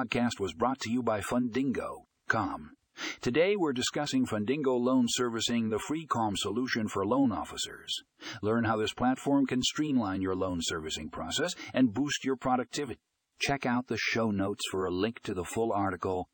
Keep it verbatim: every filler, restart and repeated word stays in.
podcast was brought to you by Fundingo dot com. Today we're discussing Fundingo Loan Servicing, the free calm solution for loan officers. Learn how this platform can streamline your loan servicing process and boost your productivity. Check out the show notes for a link to the full article